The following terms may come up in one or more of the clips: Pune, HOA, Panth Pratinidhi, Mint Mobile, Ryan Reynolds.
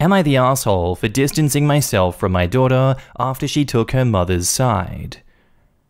Am I the asshole for distancing myself from my daughter after she took her mother's side?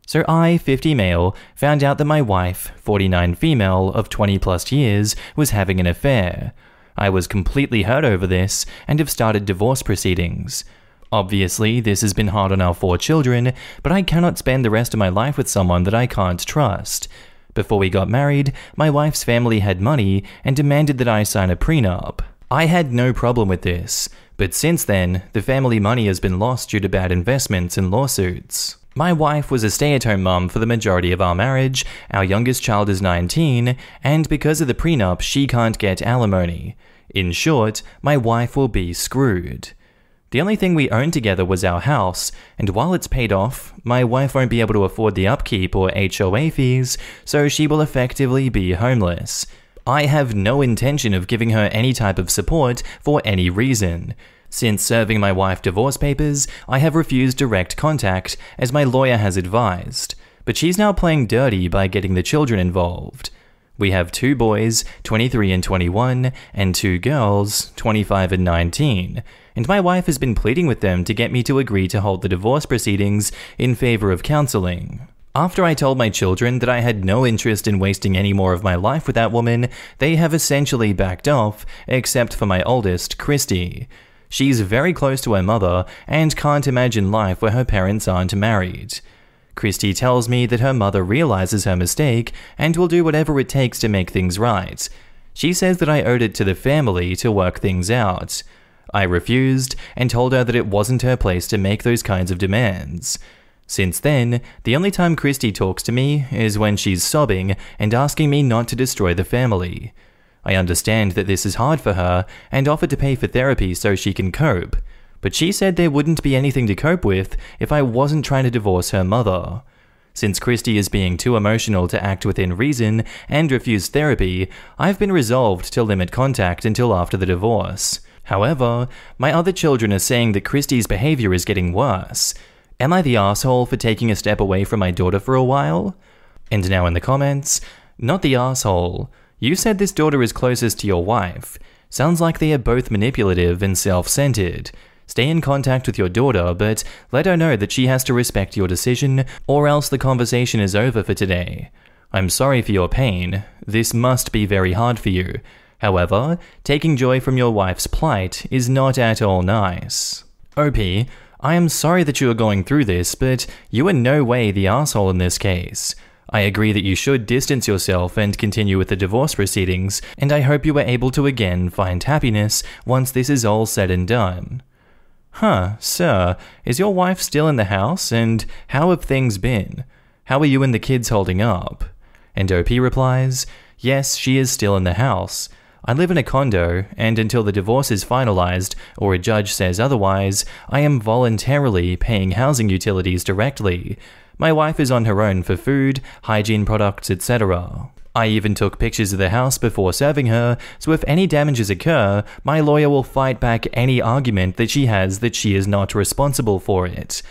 So I, 50 male, found out that my wife, 49 female, of 20 plus years, was having an affair. I was completely hurt over this and have started divorce proceedings. Obviously, this has been hard on our 4 children, but I cannot spend the rest of my life with someone that I can't trust. Before we got married, my wife's family had money and demanded that I sign a prenup. I had no problem with this, but since then, the family money has been lost due to bad investments and lawsuits. My wife was a stay-at-home mum for the majority of our marriage, our youngest child is 19, and because of the prenup, she can't get alimony. In short, my wife will be screwed. The only thing we owned together was our house, and while it's paid off, my wife won't be able to afford the upkeep or HOA fees, so she will effectively be homeless. I have no intention of giving her any type of support for any reason. Since serving my wife divorce papers, I have refused direct contact, as my lawyer has advised, but she's now playing dirty by getting the children involved. We have 2 boys, 23 and 21, and 2 girls, 25 and 19, and my wife has been pleading with them to get me to agree to hold the divorce proceedings in favor of counseling. After I told my children that I had no interest in wasting any more of my life with that woman, they have essentially backed off, except for my oldest, Christy. She's very close to her mother and can't imagine life where her parents aren't married. Christy tells me that her mother realizes her mistake and will do whatever it takes to make things right. She says that I owed it to the family to work things out. I refused and told her that it wasn't her place to make those kinds of demands. Since then, the only time Christy talks to me is when she's sobbing and asking me not to destroy the family. I understand that this is hard for her and offered to pay for therapy so she can cope, but she said there wouldn't be anything to cope with if I wasn't trying to divorce her mother. Since Christy is being too emotional to act within reason and refuse therapy, I've been resolved to limit contact until after the divorce. However, my other children are saying that Christy's behavior is getting worse. Am I the asshole for taking a step away from my daughter for a while? And now in the comments, not the asshole. You said this daughter is closest to your wife. Sounds like they are both manipulative and self-centered. Stay in contact with your daughter, but let her know that she has to respect your decision, or else the conversation is over for today. I'm sorry for your pain. This must be very hard for you. However, taking joy from your wife's plight is not at all nice. OP, I am sorry that you are going through this, but you are no way the asshole in this case. I agree that you should distance yourself and continue with the divorce proceedings, and I hope you are able to again find happiness once this is all said and done. Sir, is your wife still in the house, and how have things been? How are you and the kids holding up? And OP replies, yes, she is still in the house. I live in a condo, and until the divorce is finalized or a judge says otherwise, I am voluntarily paying housing utilities directly. My wife is on her own for food, hygiene products, etc. I even took pictures of the house before serving her, so if any damages occur, my lawyer will fight back any argument that she has that she is not responsible for it.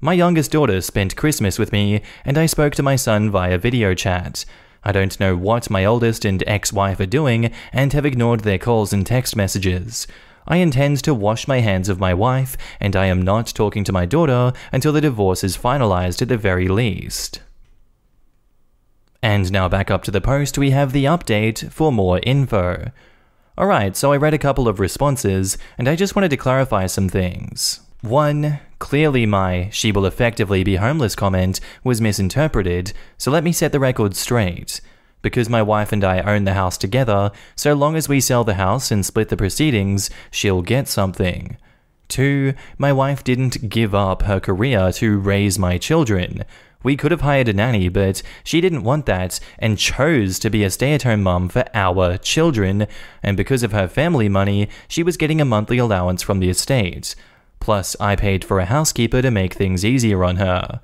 My youngest daughter spent Christmas with me, and I spoke to my son via video chat. I don't know what my oldest and ex-wife are doing and have ignored their calls and text messages. I intend to wash my hands of my wife, and I am not talking to my daughter until the divorce is finalized at the very least. And now back up to the post, we have the update for more info. Alright, so I read a couple of responses, and I just wanted to clarify some things. 1. Clearly my "she will effectively be homeless" comment was misinterpreted, so let me set the record straight. Because my wife and I own the house together, so long as we sell the house and split the proceedings, she'll get something. 2. My wife didn't give up her career to raise my children. We could have hired a nanny, but she didn't want that and chose to be a stay-at-home mum for our children, and because of her family money, she was getting a monthly allowance from the estate. Plus, I paid for a housekeeper to make things easier on her.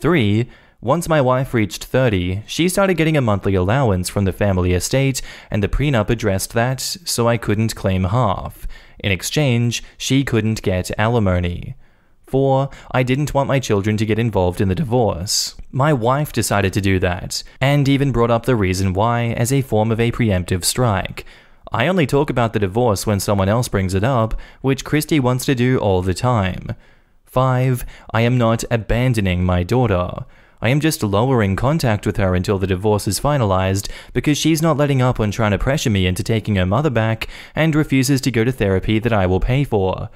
3. Once my wife reached 30, she started getting a monthly allowance from the family estate, and the prenup addressed that, so I couldn't claim half. In exchange, she couldn't get alimony. 4. I didn't want my children to get involved in the divorce. My wife decided to do that, and even brought up the reason why as a form of a preemptive strike. I only talk about the divorce when someone else brings it up, which Christy wants to do all the time. 5. I am not abandoning my daughter. I am just lowering contact with her until the divorce is finalized because she's not letting up on trying to pressure me into taking her mother back and refuses to go to therapy that I will pay for.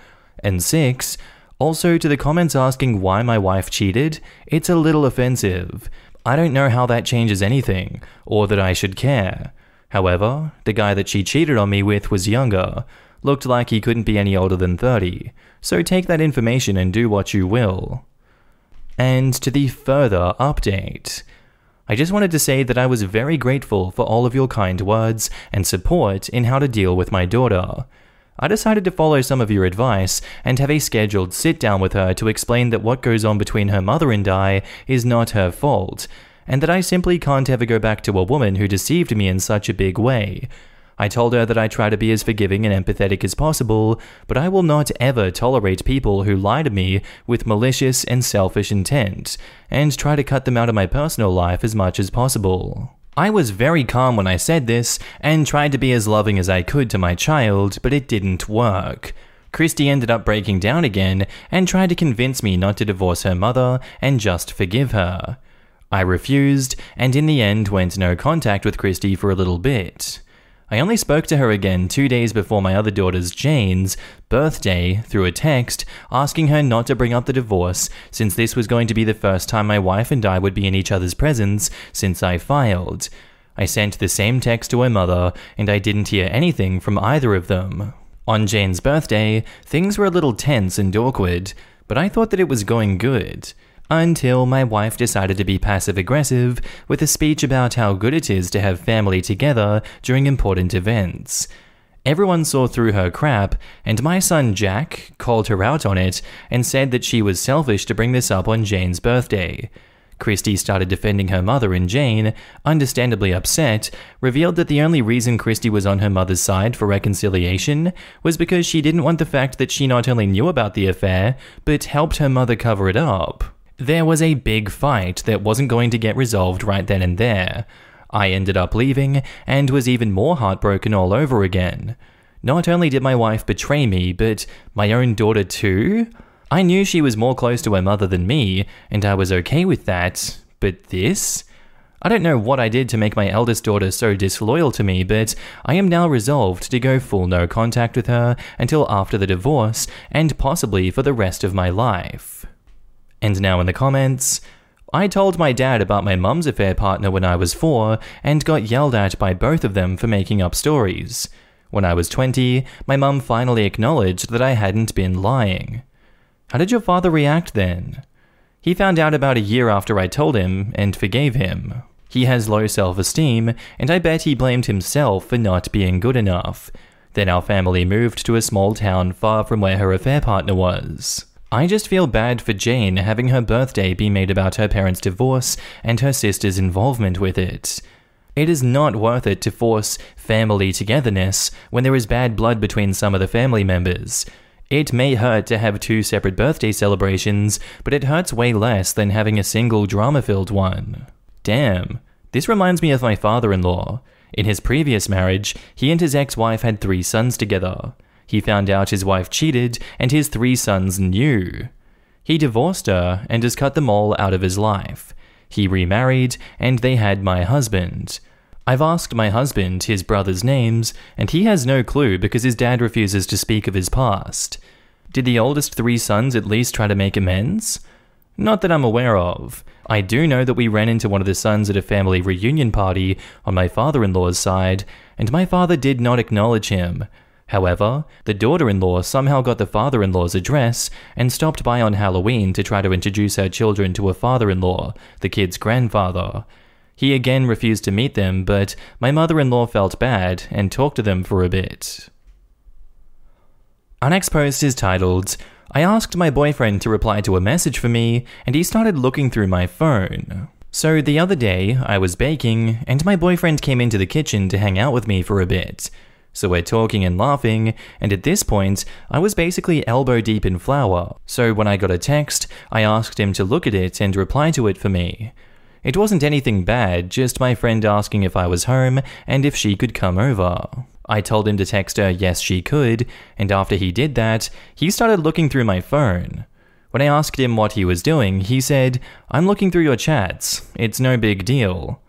And 6. Also, to the comments asking why my wife cheated, it's a little offensive. I don't know how that changes anything, or that I should care. However, the guy that she cheated on me with was younger, looked like he couldn't be any older than 30, so take that information and do what you will. And to the further update. I just wanted to say that I was very grateful for all of your kind words and support in how to deal with my daughter. I decided to follow some of your advice and have a scheduled sit-down with her to explain that what goes on between her mother and I is not her fault, and that I simply can't ever go back to a woman who deceived me in such a big way. I told her that I try to be as forgiving and empathetic as possible, but I will not ever tolerate people who lie to me with malicious and selfish intent, and try to cut them out of my personal life as much as possible. I was very calm when I said this, and tried to be as loving as I could to my child, but it didn't work. Christy ended up breaking down again, and tried to convince me not to divorce her mother and just forgive her. I refused, and in the end went no contact with Christy for a little bit. I only spoke to her again 2 days before my other daughter's, Jane's, birthday through a text asking her not to bring up the divorce since this was going to be the first time my wife and I would be in each other's presence since I filed. I sent the same text to her mother and I didn't hear anything from either of them. On Jane's birthday, things were a little tense and awkward, but I thought that it was going good. Until my wife decided to be passive-aggressive with a speech about how good it is to have family together during important events. Everyone saw through her crap, and my son Jack called her out on it and said that she was selfish to bring this up on Jane's birthday. Christy started defending her mother and Jane, understandably upset, revealed that the only reason Christy was on her mother's side for reconciliation was because she didn't want the fact that she not only knew about the affair, but helped her mother cover it up. There was a big fight that wasn't going to get resolved right then and there. I ended up leaving and was even more heartbroken all over again. Not only did my wife betray me, but my own daughter too? I knew she was more close to her mother than me, and I was okay with that, but this? I don't know what I did to make my eldest daughter so disloyal to me, but I am now resolved to go full no contact with her until after the divorce and possibly for the rest of my life. And now in the comments, I told my dad about my mum's affair partner when I was 4 and got yelled at by both of them for making up stories. When I was 20, my mum finally acknowledged that I hadn't been lying. How did your father react then? He found out about a year after I told him and forgave him. He has low self-esteem and I bet he blamed himself for not being good enough. Then our family moved to a small town far from where her affair partner was. I just feel bad for Jane having her birthday be made about her parents' divorce and her sister's involvement with it. It is not worth it to force family togetherness when there is bad blood between some of the family members. It may hurt to have 2 separate birthday celebrations, but it hurts way less than having a single drama-filled one. Damn, this reminds me of my father-in-law. In his previous marriage, he and his ex-wife had 3 sons together. He found out his wife cheated and his 3 sons knew. He divorced her and has cut them all out of his life. He remarried and they had my husband. I've asked my husband his brothers' names and he has no clue because his dad refuses to speak of his past. Did the oldest 3 sons at least try to make amends? Not that I'm aware of. I do know that we ran into one of the sons at a family reunion party on my father-in-law's side and my father did not acknowledge him. However, the daughter-in-law somehow got the father-in-law's address and stopped by on Halloween to try to introduce her children to her father-in-law, the kid's grandfather. He again refused to meet them, but my mother-in-law felt bad and talked to them for a bit. Our next post is titled, "I asked my boyfriend to reply to a message for me, and he started looking through my phone." So the other day, I was baking, and my boyfriend came into the kitchen to hang out with me for a bit. So we're talking and laughing, and at this point, I was basically elbow deep in flour. So when I got a text, I asked him to look at it and reply to it for me. It wasn't anything bad, just my friend asking if I was home and if she could come over. I told him to text her yes she could, and after he did that, he started looking through my phone. When I asked him what he was doing, he said, "I'm looking through your chats. It's no big deal."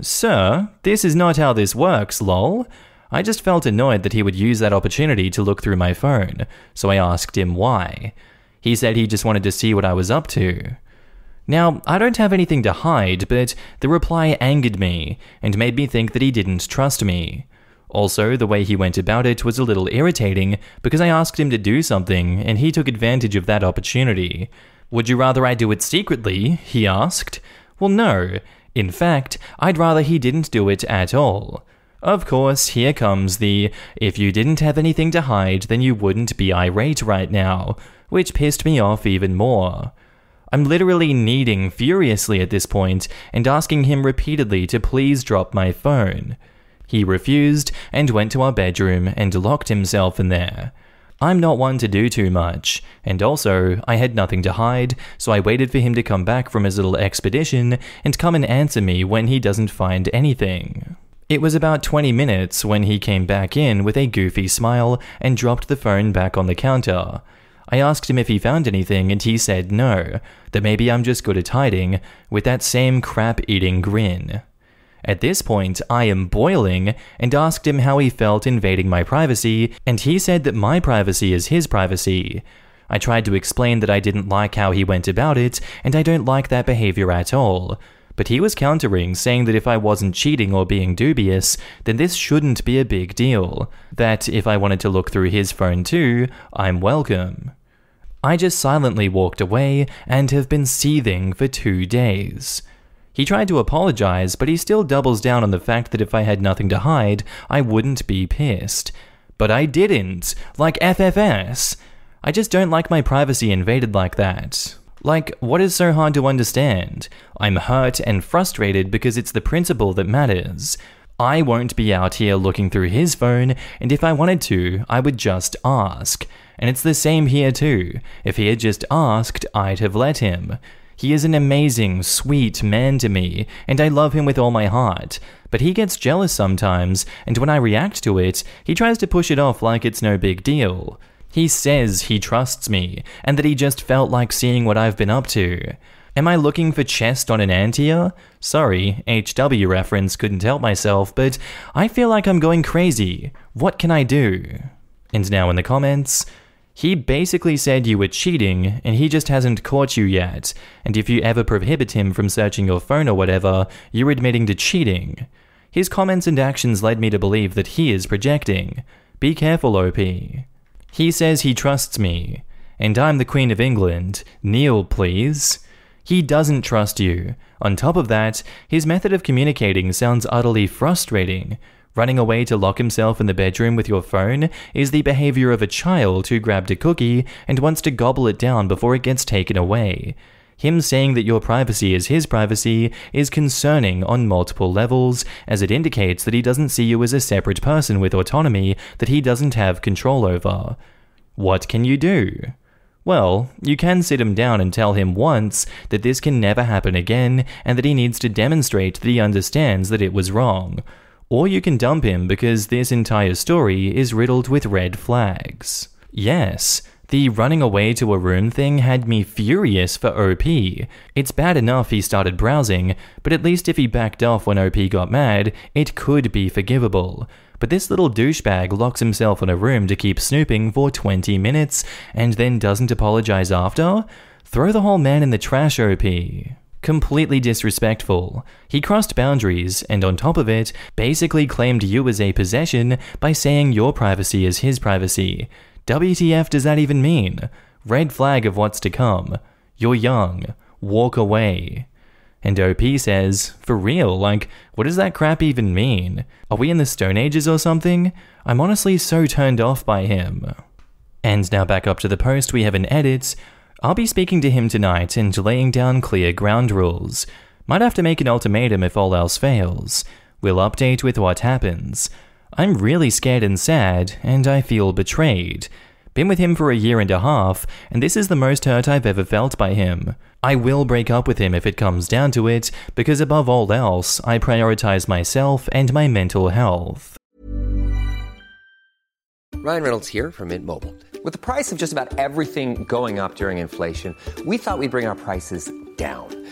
Sir, this is not how this works, lol. I just felt annoyed that he would use that opportunity to look through my phone, so I asked him why. He said he just wanted to see what I was up to. Now, I don't have anything to hide, but the reply angered me and made me think that he didn't trust me. Also, the way he went about it was a little irritating because I asked him to do something and he took advantage of that opportunity. "Would you rather I do it secretly?" he asked. Well, no. In fact, I'd rather he didn't do it at all. Of course, here comes the, "If you didn't have anything to hide, then you wouldn't be irate right now," which pissed me off even more. I'm literally kneading furiously at this point and asking him repeatedly to please drop my phone. He refused and went to our bedroom and locked himself in there. I'm not one to do too much, and also, I had nothing to hide, so I waited for him to come back from his little expedition and come and answer me when he doesn't find anything. It was about 20 minutes when he came back in with a goofy smile and dropped the phone back on the counter. I asked him if he found anything and he said no, that maybe I'm just good at hiding, with that same crap-eating grin. At this point, I am boiling and asked him how he felt invading my privacy, and he said that my privacy is his privacy. I tried to explain that I didn't like how he went about it, and I don't like that behavior at all. But he was countering, saying that if I wasn't cheating or being dubious, then this shouldn't be a big deal. That if I wanted to look through his phone too, I'm welcome. I just silently walked away and have been seething for 2 days. He tried to apologize, but he still doubles down on the fact that if I had nothing to hide, I wouldn't be pissed. But I didn't, like FFS. I just don't like my privacy invaded like that. Like, what is so hard to understand? I'm hurt and frustrated because it's the principle that matters. I won't be out here looking through his phone, and if I wanted to, I would just ask. And it's the same here too. If he had just asked, I'd have let him. He is an amazing, sweet man to me, and I love him with all my heart, but he gets jealous sometimes, and when I react to it, he tries to push it off like it's no big deal. He says he trusts me, and that he just felt like seeing what I've been up to. Am I looking for chest on an antier? Sorry, HW reference, couldn't help myself, but I feel like I'm going crazy. What can I do? And now in the comments, "He basically said you were cheating and he just hasn't caught you yet, and if you ever prohibit him from searching your phone or whatever, you're admitting to cheating." His comments and actions led me to believe that he is projecting. Be careful, OP. "He says he trusts me, and I'm the Queen of England. Kneel, please." He doesn't trust you. On top of that, his method of communicating sounds utterly frustrating. Running away to lock himself in the bedroom with your phone is the behavior of a child who grabbed a cookie and wants to gobble it down before it gets taken away. Him saying that your privacy is his privacy is concerning on multiple levels, as it indicates that he doesn't see you as a separate person with autonomy that he doesn't have control over. What can you do? Well, you can sit him down and tell him once that this can never happen again and that he needs to demonstrate that he understands that it was wrong. Or you can dump him because this entire story is riddled with red flags. Yes, the running away to a room thing had me furious for OP. It's bad enough he started browsing, but at least if he backed off when OP got mad, it could be forgivable. But this little douchebag locks himself in a room to keep snooping for 20 minutes and then doesn't apologize after? Throw the whole man in the trash, OP. completely disrespectful. He crossed boundaries and on top of it, basically claimed you as a possession by saying your privacy is his privacy. WTF does that even mean? Red flag of what's to come. You're young. Walk away. And OP says, for real, like, what does that crap even mean? Are we in the Stone Ages or something? I'm honestly so turned off by him. And now back up to the post, we have an edit. I'll be speaking to him tonight and laying down clear ground rules. Might have to make an ultimatum if all else fails. We'll update with what happens. I'm really scared and sad, and I feel betrayed. Been with him for a year and a half, and this is the most hurt I've ever felt by him. I will break up with him if it comes down to it, because above all else, I prioritize myself and my mental health. Ryan Reynolds here from Mint Mobile. With the price of just about everything going up during inflation, we thought we'd bring our prices down.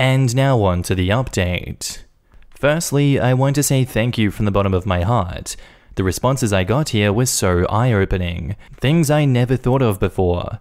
And now on to the update. Firstly, I want to say thank you from the bottom of my heart. The responses I got here were so eye-opening, things I never thought of before.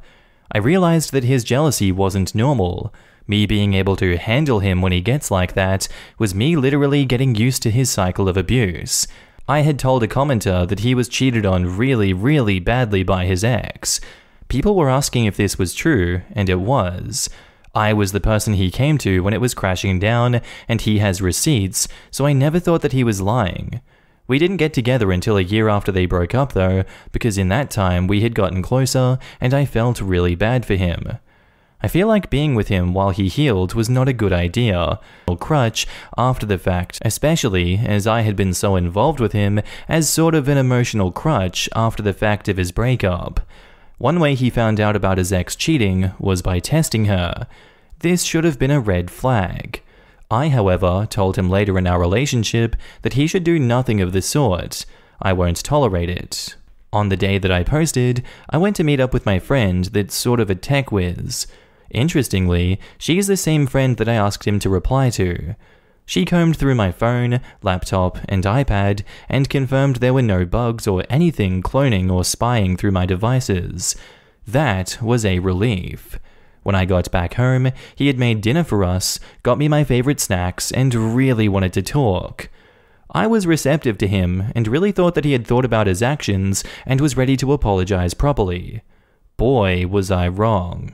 I realized that his jealousy wasn't normal. Me being able to handle him when he gets like that was me literally getting used to his cycle of abuse. I had told a commenter that he was cheated on really, really badly by his ex. People were asking if this was true, and it was. I was the person he came to when it was crashing down, and he has receipts, so I never thought that he was lying. We didn't get together until a year after they broke up though, because in that time we had gotten closer, and I felt really bad for him. I feel like being with him while he healed was not a good idea, or crutch after the fact, especially as I had been so involved with him as sort of an emotional crutch after the fact of his breakup. One way he found out about his ex cheating was by testing her. This should have been a red flag. I, however, told him later in our relationship that he should do nothing of the sort. I won't tolerate it. On the day that I posted, I went to meet up with my friend that's sort of a tech whiz. Interestingly, she's the same friend that I asked him to reply to. She combed through my phone, laptop, and iPad and confirmed there were no bugs or anything cloning or spying through my devices. That was a relief. When I got back home, he had made dinner for us, got me my favorite snacks, and really wanted to talk. I was receptive to him and really thought that he had thought about his actions and was ready to apologize properly. Boy, was I wrong.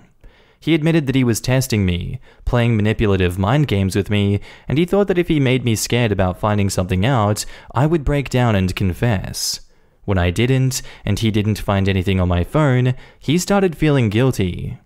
He admitted that he was testing me, playing manipulative mind games with me, and he thought that if he made me scared about finding something out, I would break down and confess. When I didn't, and he didn't find anything on my phone, he started feeling guilty.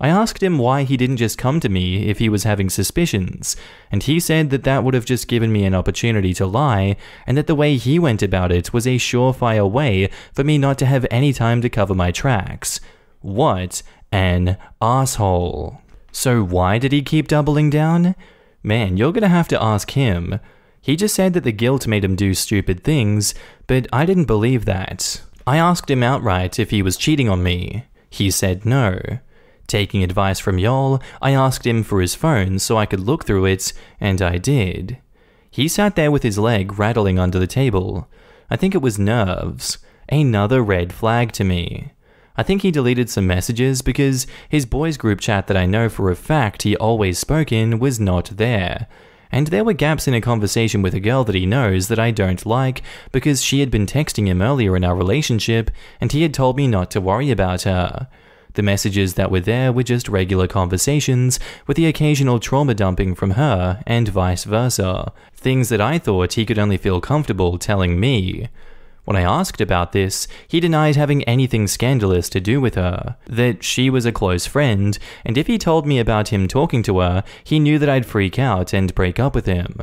I asked him why he didn't just come to me if he was having suspicions, and he said that that would have just given me an opportunity to lie, and that the way he went about it was a surefire way for me not to have any time to cover my tracks. What an asshole. So why did he keep doubling down? Man, you're gonna have to ask him. He just said that the guilt made him do stupid things, but I didn't believe that. I asked him outright if he was cheating on me. He said no. Taking advice from y'all, I asked him for his phone so I could look through it, and I did. He sat there with his leg rattling under the table. I think it was nerves. Another red flag to me. I think he deleted some messages because his boys' group chat that I know for a fact he always spoke in was not there. And there were gaps in a conversation with a girl that he knows that I don't like because she had been texting him earlier in our relationship and he had told me not to worry about her. The messages that were there were just regular conversations, with the occasional trauma dumping from her, and vice versa. Things that I thought he could only feel comfortable telling me. When I asked about this, he denied having anything scandalous to do with her, that she was a close friend, and if he told me about him talking to her, he knew that I'd freak out and break up with him.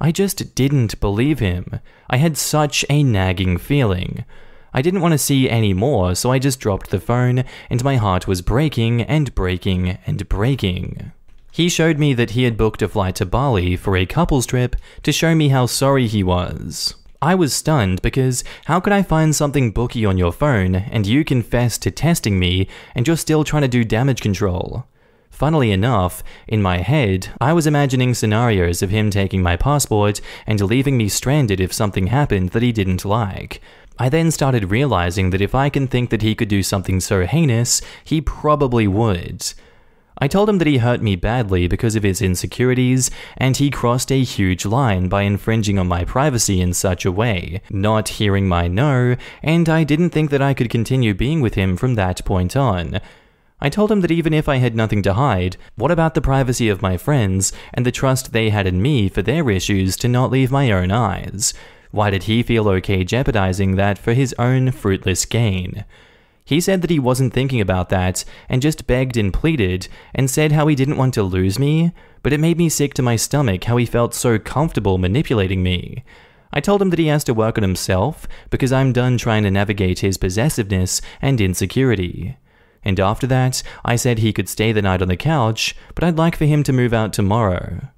I just didn't believe him. I had such a nagging feeling. I didn't want to see any more, so I just dropped the phone, and my heart was breaking and breaking and breaking. He showed me that he had booked a flight to Bali for a couples trip to show me how sorry he was. I was stunned because how could I find something booky on your phone and you confess to testing me and you're still trying to do damage control? Funnily enough, in my head, I was imagining scenarios of him taking my passport and leaving me stranded if something happened that he didn't like. I then started realizing that if I can think that he could do something so heinous, he probably would. I told him that he hurt me badly because of his insecurities, and he crossed a huge line by infringing on my privacy in such a way, not hearing my no, and I didn't think that I could continue being with him from that point on. I told him that even if I had nothing to hide, what about the privacy of my friends and the trust they had in me for their issues to not leave my own eyes? Why did he feel okay jeopardizing that for his own fruitless gain? He said that he wasn't thinking about that and just begged and pleaded and said how he didn't want to lose me, but it made me sick to my stomach how he felt so comfortable manipulating me. I told him that he has to work on himself because I'm done trying to navigate his possessiveness and insecurity. And after that, I said he could stay the night on the couch, but I'd like for him to move out tomorrow.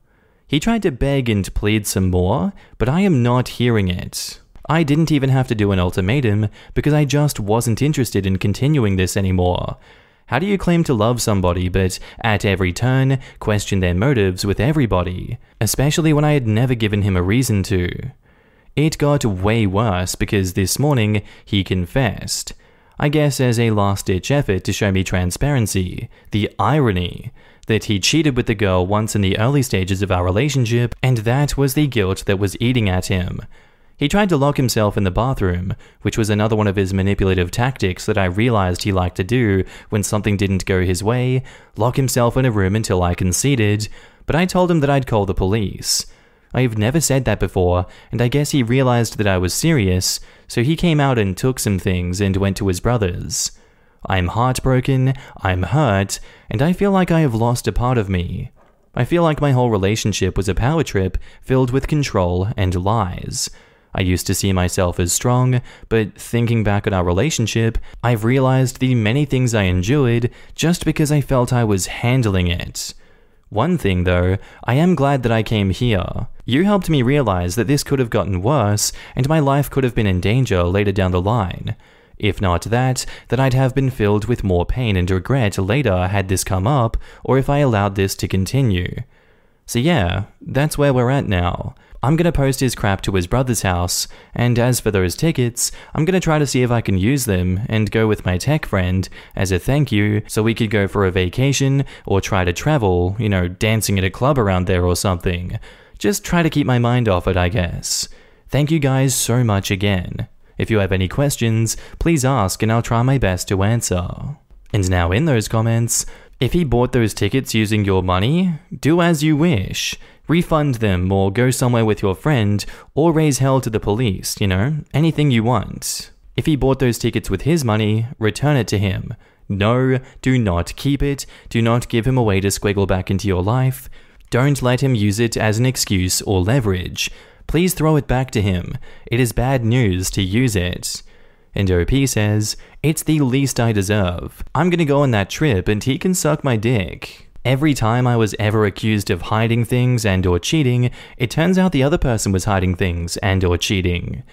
He tried to beg and plead some more, but I am not hearing it. I didn't even have to do an ultimatum because I just wasn't interested in continuing this anymore. How do you claim to love somebody but, at every turn, question their motives with everybody, especially when I had never given him a reason to? It got way worse because this morning he confessed. I guess as a last-ditch effort to show me transparency, the irony, that he cheated with the girl once in the early stages of our relationship, and that was the guilt that was eating at him. He tried to lock himself in the bathroom, which was another one of his manipulative tactics that I realized he liked to do when something didn't go his way, lock himself in a room until I conceded, but I told him that I'd call the police. I've never said that before, and I guess he realized that I was serious, so he came out and took some things and went to his brother's. I'm heartbroken, I'm hurt, and I feel like I have lost a part of me. I feel like my whole relationship was a power trip filled with control and lies. I used to see myself as strong, but thinking back on our relationship, I've realized the many things I endured just because I felt I was handling it. One thing though, I am glad that I came here. You helped me realize that this could have gotten worse and my life could have been in danger later down the line. If not that, then I'd have been filled with more pain and regret later had this come up or if I allowed this to continue. So yeah, that's where we're at now. I'm gonna post his crap to his brother's house, and as for those tickets, I'm gonna try to see if I can use them and go with my tech friend as a thank you so we could go for a vacation or try to travel, you know, dancing at a club around there or something. Just try to keep my mind off it, I guess. Thank you guys so much again. If you have any questions, please ask and I'll try my best to answer. And now in those comments, if he bought those tickets using your money, do as you wish. Refund them or go somewhere with your friend or raise hell to the police, you know, anything you want. If he bought those tickets with his money, return it to him. No, do not keep it. Do not give him away to squiggle back into your life. Don't let him use it as an excuse or leverage. Please throw it back to him. It is bad news to use it. And OP says, "It's the least I deserve. I'm gonna go on that trip and he can suck my dick." Every time I was ever accused of hiding things and or cheating, it turns out the other person was hiding things and or cheating.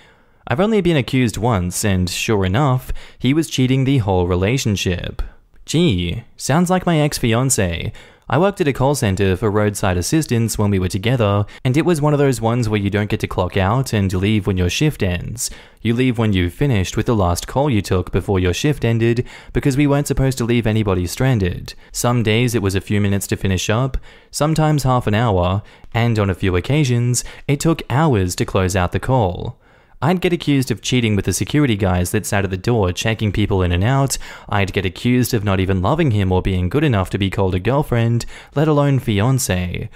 I've only been accused once and sure enough, he was cheating the whole relationship. Gee, sounds like my ex-fiance. I worked at a call center for roadside assistance when we were together, and it was one of those ones where you don't get to clock out and leave when your shift ends. You leave when you've finished with the last call you took before your shift ended, because we weren't supposed to leave anybody stranded. Some days it was a few minutes to finish up, sometimes half an hour, and on a few occasions, it took hours to close out the call. I'd get accused of cheating with the security guys that sat at the door checking people in and out. I'd get accused of not even loving him or being good enough to be called a girlfriend, let alone fiancé.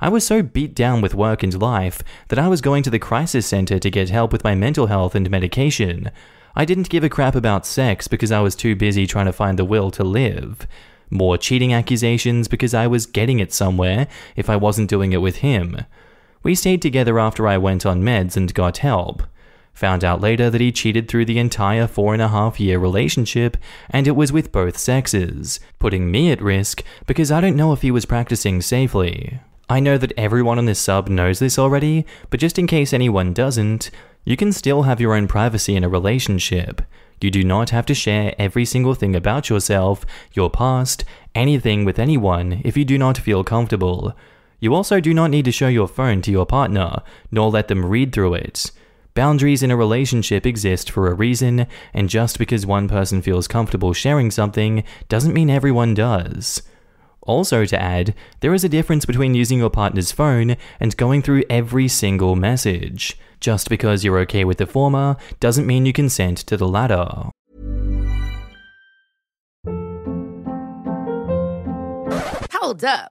I was so beat down with work and life that I was going to the crisis center to get help with my mental health and medication. I didn't give a crap about sex because I was too busy trying to find the will to live. More cheating accusations because I was getting it somewhere if I wasn't doing it with him. We stayed together after I went on meds and got help. Found out later that he cheated through the entire 4.5-year relationship, and it was with both sexes, putting me at risk because I don't know if he was practicing safely. I know that everyone on this sub knows this already, but just in case anyone doesn't, you can still have your own privacy in a relationship. You do not have to share every single thing about yourself, your past, anything with anyone if you do not feel comfortable. You also do not need to show your phone to your partner, nor let them read through it. Boundaries in a relationship exist for a reason, and just because one person feels comfortable sharing something doesn't mean everyone does. Also to add, there is a difference between using your partner's phone and going through every single message. Just because you're okay with the former doesn't mean you consent to the latter. Hold up.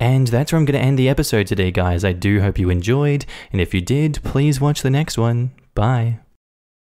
And that's where I'm going to end the episode today, guys. I do hope you enjoyed, and if you did, please watch the next one. Bye.